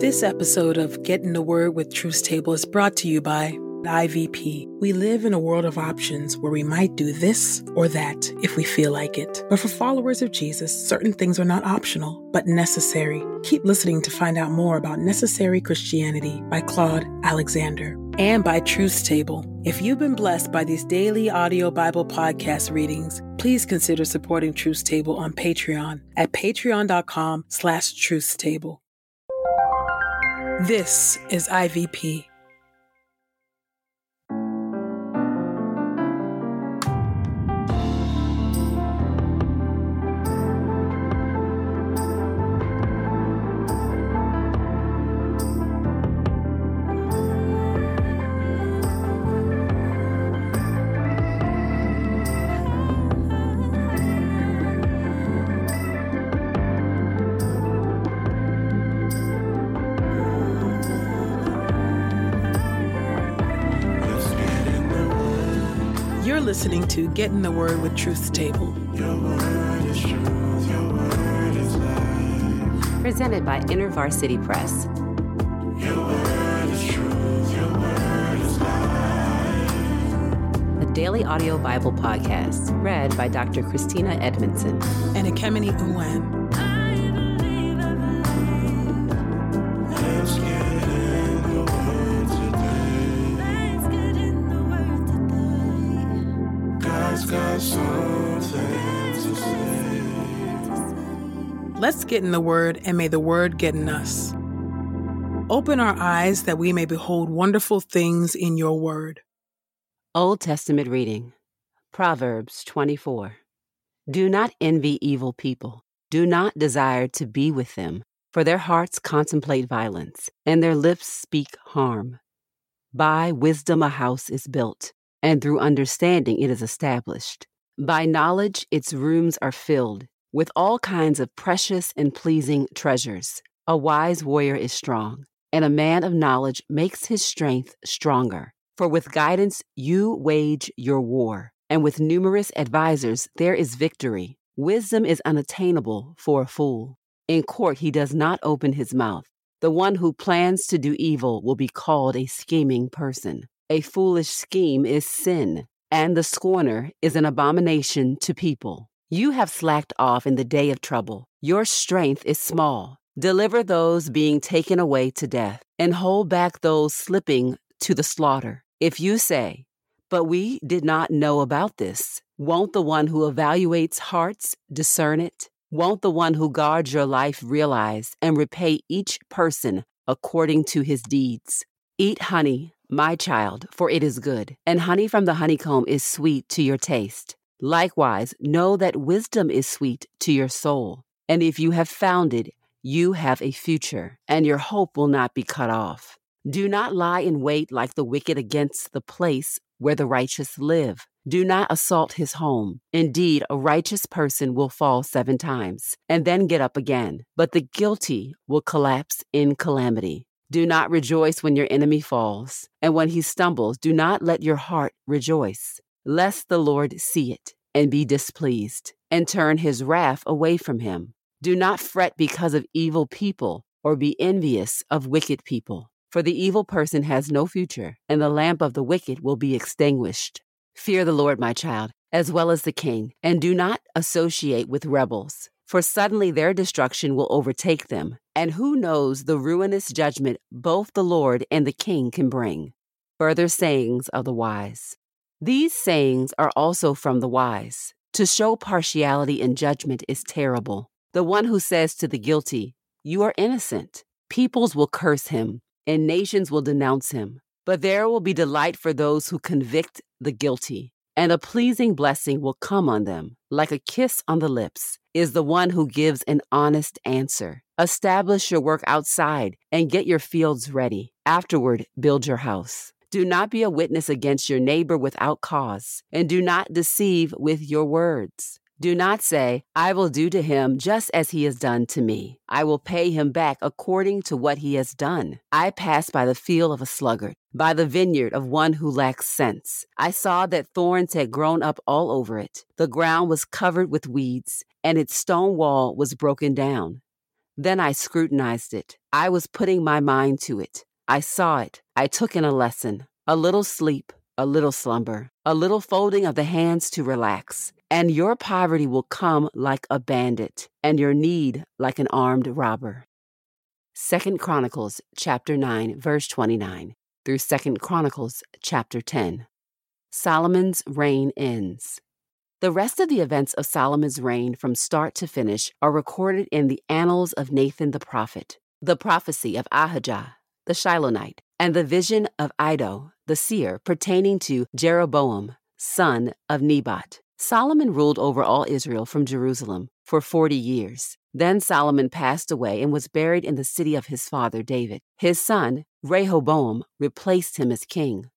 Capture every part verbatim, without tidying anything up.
This episode of Getting the Word with Truth's Table is brought to you by I V P. We live in a world of options where we might do this or that if we feel like it. But for followers of Jesus, certain things are not optional, but necessary. Keep listening to find out more about Necessary Christianity by Claude Alexander and by Truth's Table. If you've been blessed by these daily audio Bible podcast readings, please consider supporting Truth's Table on Patreon at patreon.com slash Truth's Table. This is I V P. Listening to Getting the Word with Truth's Table. Your word is truth, your word is life. Presented by Inter-Varsity Press. Your word is truth, your word is life. A daily audio Bible podcast read by Doctor Christina Edmondson and Ekemini Uwan. Let's get in the Word, and may the Word get in us. Open our eyes that we may behold wonderful things in your Word. Old Testament reading, Proverbs twenty-four. Do not envy evil people. Do not desire to be with them, for their hearts contemplate violence, and their lips speak harm. By wisdom a house is built, and through understanding it is established. By knowledge its rooms are filled with all kinds of precious and pleasing treasures. A wise warrior is strong, and a man of knowledge makes his strength stronger. For with guidance you wage your war, and with numerous advisers there is victory. Wisdom is unattainable for a fool. In court he does not open his mouth. The one who plans to do evil will be called a scheming person. A foolish scheme is sin, and the scorner is an abomination to people. You have slacked off in the day of trouble. Your strength is small. Deliver those being taken away to death, and hold back those slipping to the slaughter. If you say, "But we did not know about this," won't the one who evaluates hearts discern it? Won't the one who guards your life realize and repay each person according to his deeds? Eat honey, my child, for it is good, and honey from the honeycomb is sweet to your taste. Likewise, know that wisdom is sweet to your soul, and if you have found it, you have a future, and your hope will not be cut off. Do not lie in wait like the wicked against the place where the righteous live. Do not assault his home. Indeed, a righteous person will fall seven times, and then get up again, but the guilty will collapse in calamity. Do not rejoice when your enemy falls, and when he stumbles, do not let your heart rejoice, lest the Lord see it and be displeased, and turn his wrath away from him. Do not fret because of evil people, or be envious of wicked people. For the evil person has no future, and the lamp of the wicked will be extinguished. Fear the Lord, my child, as well as the king, and do not associate with rebels, for suddenly their destruction will overtake them. And who knows the ruinous judgment both the Lord and the king can bring? Further sayings of the wise. These sayings are also from the wise. To show partiality in judgment is terrible. The one who says to the guilty, "You are innocent," peoples will curse him, and nations will denounce him. But there will be delight for those who convict the guilty, and a pleasing blessing will come on them. Like a kiss on the lips is the one who gives an honest answer. Establish your work outside and get your fields ready. Afterward, build your house. Do not be a witness against your neighbor without cause, and do not deceive with your words. Do not say, "I will do to him just as he has done to me. I will pay him back according to what he has done. I passed by the field of a sluggard, by the vineyard of one who lacks sense. I saw that thorns had grown up all over it. The ground was covered with weeds, and its stone wall was broken down. Then I scrutinized it. I was putting my mind to it. I saw it. I took in a lesson, a little sleep, a little slumber, a little folding of the hands to relax, and your poverty will come like a bandit, and your need like an armed robber. Second Chronicles chapter nine, verse twenty-nine through Second Chronicles chapter ten. Solomon's reign ends. The rest of the events of Solomon's reign from start to finish are recorded in the annals of Nathan the prophet, the prophecy of Ahijah, the Shilonite, and the vision of Iddo, the seer, pertaining to Jeroboam, son of Nebat. Solomon ruled over all Israel from Jerusalem for forty years. Then Solomon passed away and was buried in the city of his father David. His son, Rehoboam, replaced him as king.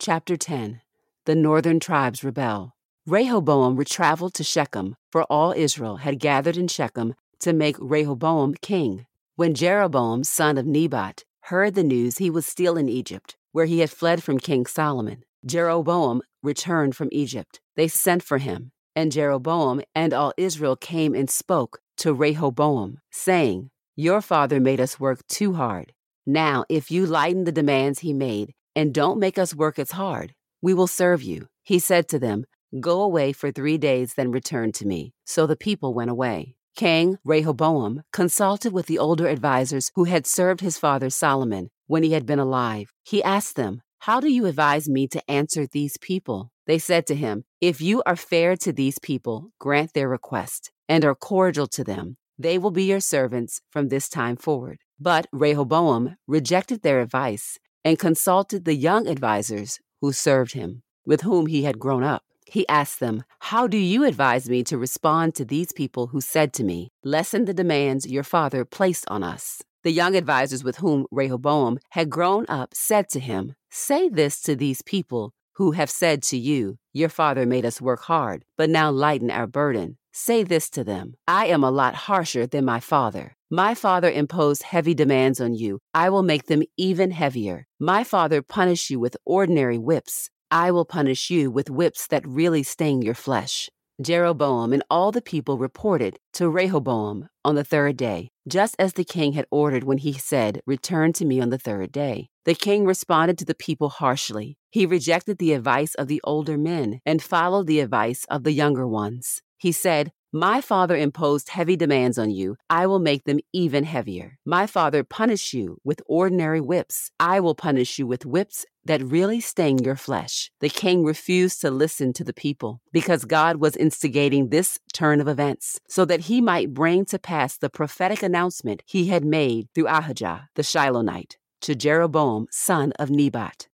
Chapter ten. The northern tribes rebel. Rehoboam traveled to Shechem, for all Israel had gathered in Shechem to make Rehoboam king. When Jeroboam, son of Nebat, heard the news, he was still in Egypt, where he had fled from King Solomon. Jeroboam returned from Egypt. They sent for him, and Jeroboam and all Israel came and spoke to Rehoboam, saying, "Your father made us work too hard. Now, if you lighten the demands he made and don't make us work as hard, we will serve you." He said to them, "Go away for three days, then return to me." So the people went away. King Rehoboam consulted with the older advisers who had served his father Solomon when he had been alive. He asked them, "How do you advise me to answer these people?" They said to him, "If you are fair to these people, grant their request, and are cordial to them, they will be your servants from this time forward." But Rehoboam rejected their advice and consulted the young advisers who served him, with whom he had grown up. He asked them, "How do you advise me to respond to these people who said to me, 'Lessen the demands your father placed on us'?" The young advisers with whom Rehoboam had grown up said to him, "Say this to these people who have said to you, 'Your father made us work hard, but now lighten our burden.' Say this to them, 'I am a lot harsher than my father. My father imposed heavy demands on you. I will make them even heavier. My father punished you with ordinary whips. I will punish you with whips that really sting your flesh." Jeroboam and all the people reported to Rehoboam on the third day, just as the king had ordered when he said, "Return to me on the third day." The king responded to the people harshly. He rejected the advice of the older men and followed the advice of the younger ones. He said, "My father imposed heavy demands on you. I will make them even heavier. My father punished you with ordinary whips. I will punish you with whips that really sting your flesh." The king refused to listen to the people because God was instigating this turn of events so that he might bring to pass the prophetic announcement he had made through Ahijah, the Shilonite, to Jeroboam, son of Nebat.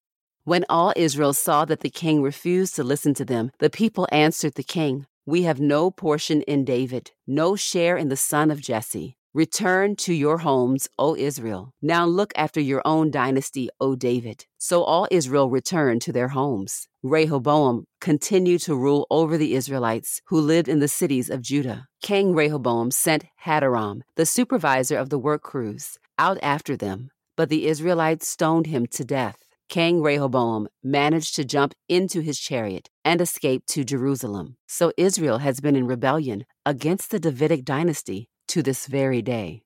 When all Israel saw that the king refused to listen to them, the people answered the king, "We have no portion in David, no share in the son of Jesse. Return to your homes, O Israel. Now look after your own dynasty, O David." So all Israel returned to their homes. Rehoboam continued to rule over the Israelites who lived in the cities of Judah. King Rehoboam sent Hadoram, the supervisor of the work crews, out after them, but the Israelites stoned him to death. King Rehoboam managed to jump into his chariot and escape to Jerusalem. So Israel has been in rebellion against the Davidic dynasty to this very day.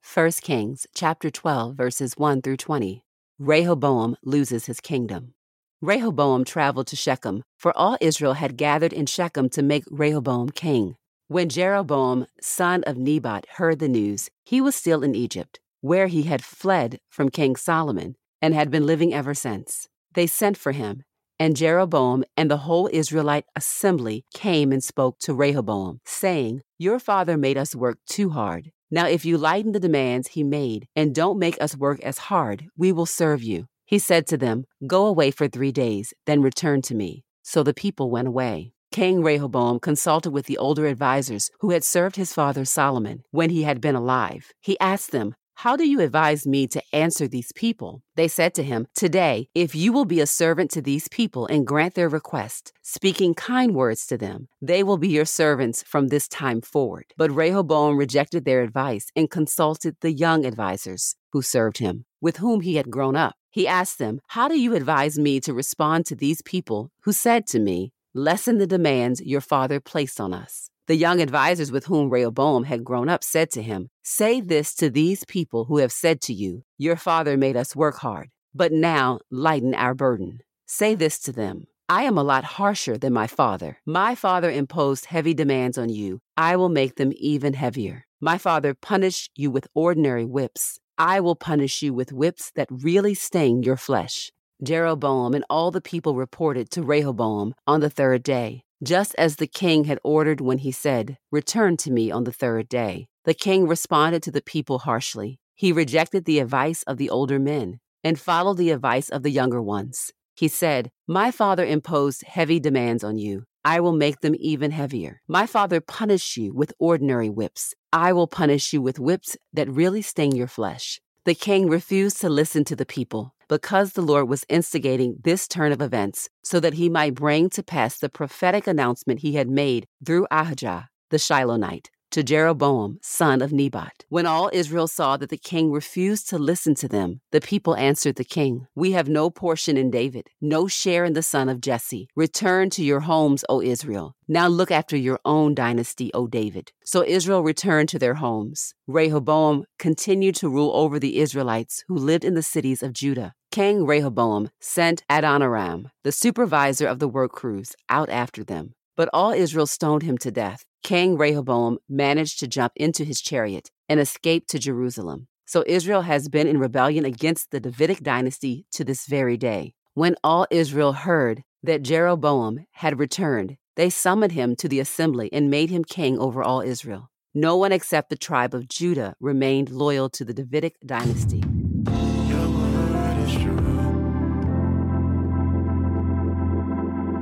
First Kings chapter twelve, verses one through twenty. Rehoboam loses his kingdom. Rehoboam traveled to Shechem, for all Israel had gathered in Shechem to make Rehoboam king. When Jeroboam, son of Nebat, heard the news, he was still in Egypt, where he had fled from King Solomon and had been living ever since. They sent for him, and Jeroboam and the whole Israelite assembly came and spoke to Rehoboam, saying, "Your father made us work too hard. Now if you lighten the demands he made and don't make us work as hard, we will serve you." He said to them, "Go away for three days, then return to me." So the people went away. King Rehoboam consulted with the older advisers who had served his father Solomon when he had been alive. He asked them, "How do you advise me to answer these people?" They said to him, "Today, if you will be a servant to these people and grant their request, speaking kind words to them, they will be your servants from this time forward." But Rehoboam rejected their advice and consulted the young advisers who served him, with whom he had grown up. He asked them, "How do you advise me to respond to these people who said to me, 'Lessen the demands your father placed on us'?" The young advisers with whom Rehoboam had grown up said to him, "Say this to these people who have said to you, 'Your father made us work hard, but now lighten our burden.' Say this to them, 'I am a lot harsher than my father. My father imposed heavy demands on you. I will make them even heavier. My father punished you with ordinary whips. I will punish you with whips that really sting your flesh." Jeroboam and all the people reported to Rehoboam on the third day, just as the king had ordered when he said, "Return to me on the third day." The king responded to the people harshly. He rejected the advice of the older men and followed the advice of the younger ones. He said, "My father imposed heavy demands on you. I will make them even heavier. My father punished you with ordinary whips. I will punish you with whips that really sting your flesh." The king refused to listen to the people because the Lord was instigating this turn of events so that he might bring to pass the prophetic announcement he had made through Ahijah, the Shilonite, to Jeroboam, son of Nebat. When all Israel saw that the king refused to listen to them, the people answered the king, "We have no portion in David, no share in the son of Jesse. Return to your homes, O Israel. Now look after your own dynasty, O David." So Israel returned to their homes. Rehoboam continued to rule over the Israelites who lived in the cities of Judah. King Rehoboam sent Adoniram, the supervisor of the work crews, out after them, but all Israel stoned him to death. King Rehoboam managed to jump into his chariot and escape to Jerusalem. So Israel has been in rebellion against the Davidic dynasty to this very day. When all Israel heard that Jeroboam had returned, they summoned him to the assembly and made him king over all Israel. No one except the tribe of Judah remained loyal to the Davidic dynasty.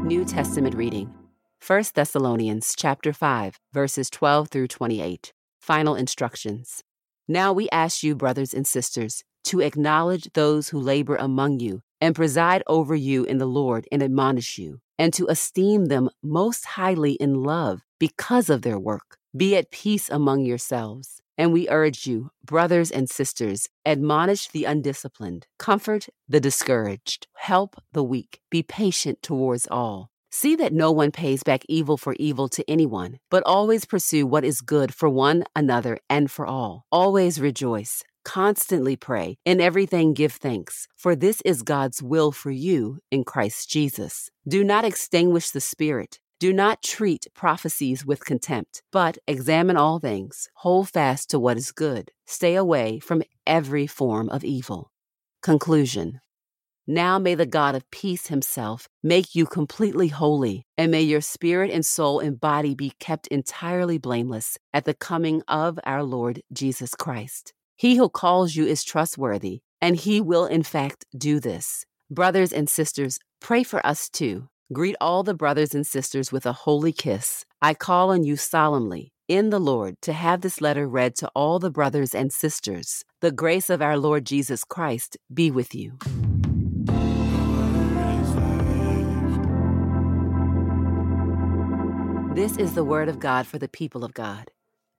New Testament reading. First Thessalonians chapter five, verses twelve through twenty-eight. Final instructions. "Now we ask you, brothers and sisters, to acknowledge those who labor among you and preside over you in the Lord and admonish you, and to esteem them most highly in love because of their work. Be at peace among yourselves. And we urge you, brothers and sisters, admonish the undisciplined, comfort the discouraged, help the weak, be patient towards all. See that no one pays back evil for evil to anyone, but always pursue what is good for one another and for all. Always rejoice, constantly pray, in everything give thanks, for this is God's will for you in Christ Jesus. Do not extinguish the Spirit. Do not treat prophecies with contempt, but examine all things. Hold fast to what is good. Stay away from every form of evil." Conclusion. Now may the God of peace himself make you completely holy, and may your spirit and soul and body be kept entirely blameless at the coming of our Lord Jesus Christ. He who calls you is trustworthy, and he will in fact do this. Brothers and sisters, pray for us too. Greet all the brothers and sisters with a holy kiss. I call on you solemnly in the Lord to have this letter read to all the brothers and sisters. The grace of our Lord Jesus Christ be with you. This is the word of God for the people of God.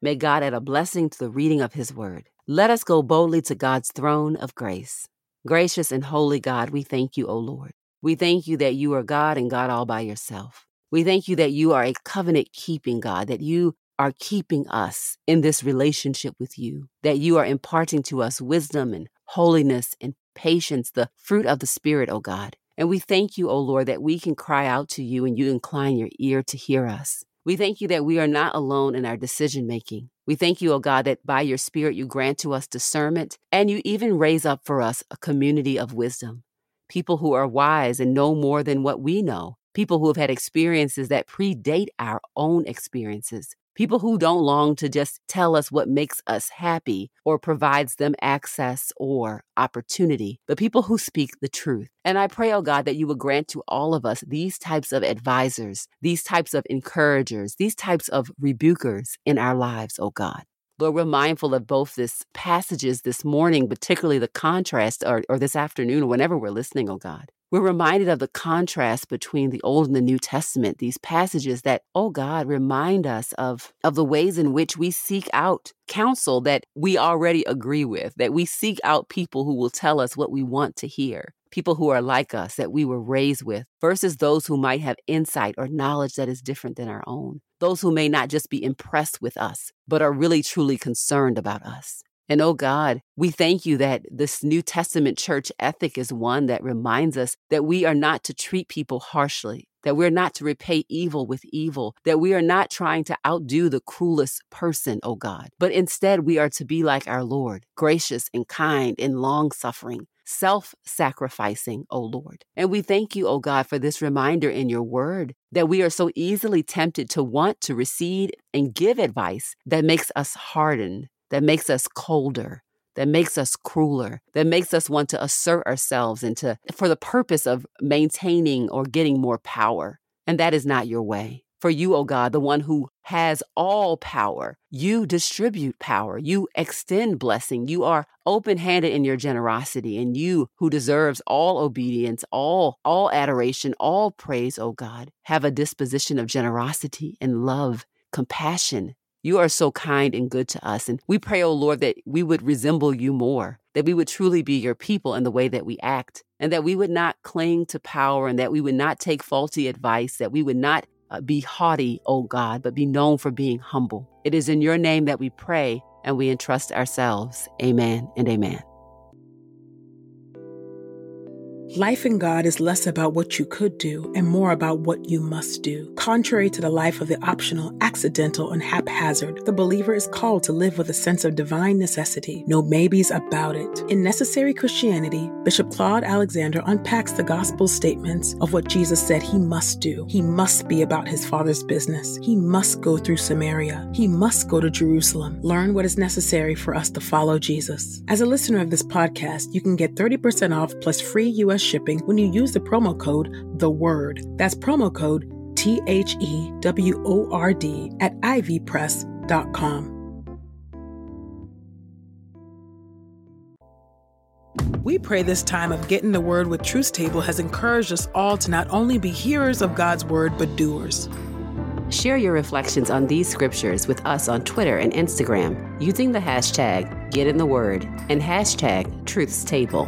May God add a blessing to the reading of his word. Let us go boldly to God's throne of grace. Gracious and holy God, we thank you, O Lord. We thank you that you are God and God all by yourself. We thank you that you are a covenant-keeping God, that you are keeping us in this relationship with you, that you are imparting to us wisdom and holiness and patience, the fruit of the Spirit, O God. And we thank you, O Lord, that we can cry out to you and you incline your ear to hear us. We thank you that we are not alone in our decision-making. We thank you, O God, that by your Spirit you grant to us discernment and you even raise up for us a community of wisdom, people who are wise and know more than what we know, people who have had experiences that predate our own experiences, people who don't long to just tell us what makes us happy or provides them access or opportunity, but people who speak the truth. And I pray, oh God, that you would grant to all of us these types of advisors, these types of encouragers, these types of rebukers in our lives, oh God. Lord, we're mindful of both this passages this morning, particularly the contrast, or, or this afternoon, or whenever we're listening, oh God. We're reminded of the contrast between the Old and the New Testament, these passages that, oh God, remind us of, of the ways in which we seek out counsel that we already agree with, that we seek out people who will tell us what we want to hear, people who are like us, that we were raised with, versus those who might have insight or knowledge that is different than our own. those who may not just be impressed with us, but are really truly concerned about us. And oh God, we thank you that this New Testament church ethic is one that reminds us that we are not to treat people harshly, that we're not to repay evil with evil, that we are not trying to outdo the cruelest person, oh God, but instead we are to be like our Lord, gracious and kind and long-suffering, self-sacrificing, O Lord. And we thank you, O God, for this reminder in your word that we are so easily tempted to want to recede and give advice that makes us hardened, that makes us colder, that makes us crueler, that makes us want to assert ourselves and to, for the purpose of maintaining or getting more power. And that is not your way. For you, O God, the one who has all power, you distribute power, you extend blessing, you are open-handed in your generosity, and you who deserves all obedience, all, all adoration, all praise, O God, have a disposition of generosity and love, compassion. You are so kind and good to us, and we pray, O Lord, that we would resemble you more, that we would truly be your people in the way that we act, and that we would not cling to power, and that we would not take faulty advice, that we would not be haughty, O God, but be known for being humble. It is in your name that we pray and we entrust ourselves. Amen and amen. Life in God is less about what you could do and more about what you must do. Contrary to the life of the optional, accidental, and haphazard, the believer is called to live with a sense of divine necessity. No maybes about it. In Necessary Christianity, Bishop Claude Alexander unpacks the gospel statements of what Jesus said he must do. He must be about his Father's business. He must go through Samaria. He must go to Jerusalem. Learn what is necessary for us to follow Jesus. As a listener of this podcast, you can get thirty percent off plus free U S shipping when you use the promo code THEWORD. That's promo code T H E W O R D at I V press dot com. We pray this time of Getting the Word with Truth's Table has encouraged us all to not only be hearers of God's Word, but doers. Share your reflections on these scriptures with us on Twitter and Instagram using the hashtag GetInTheWord and hashtag Truth's Table.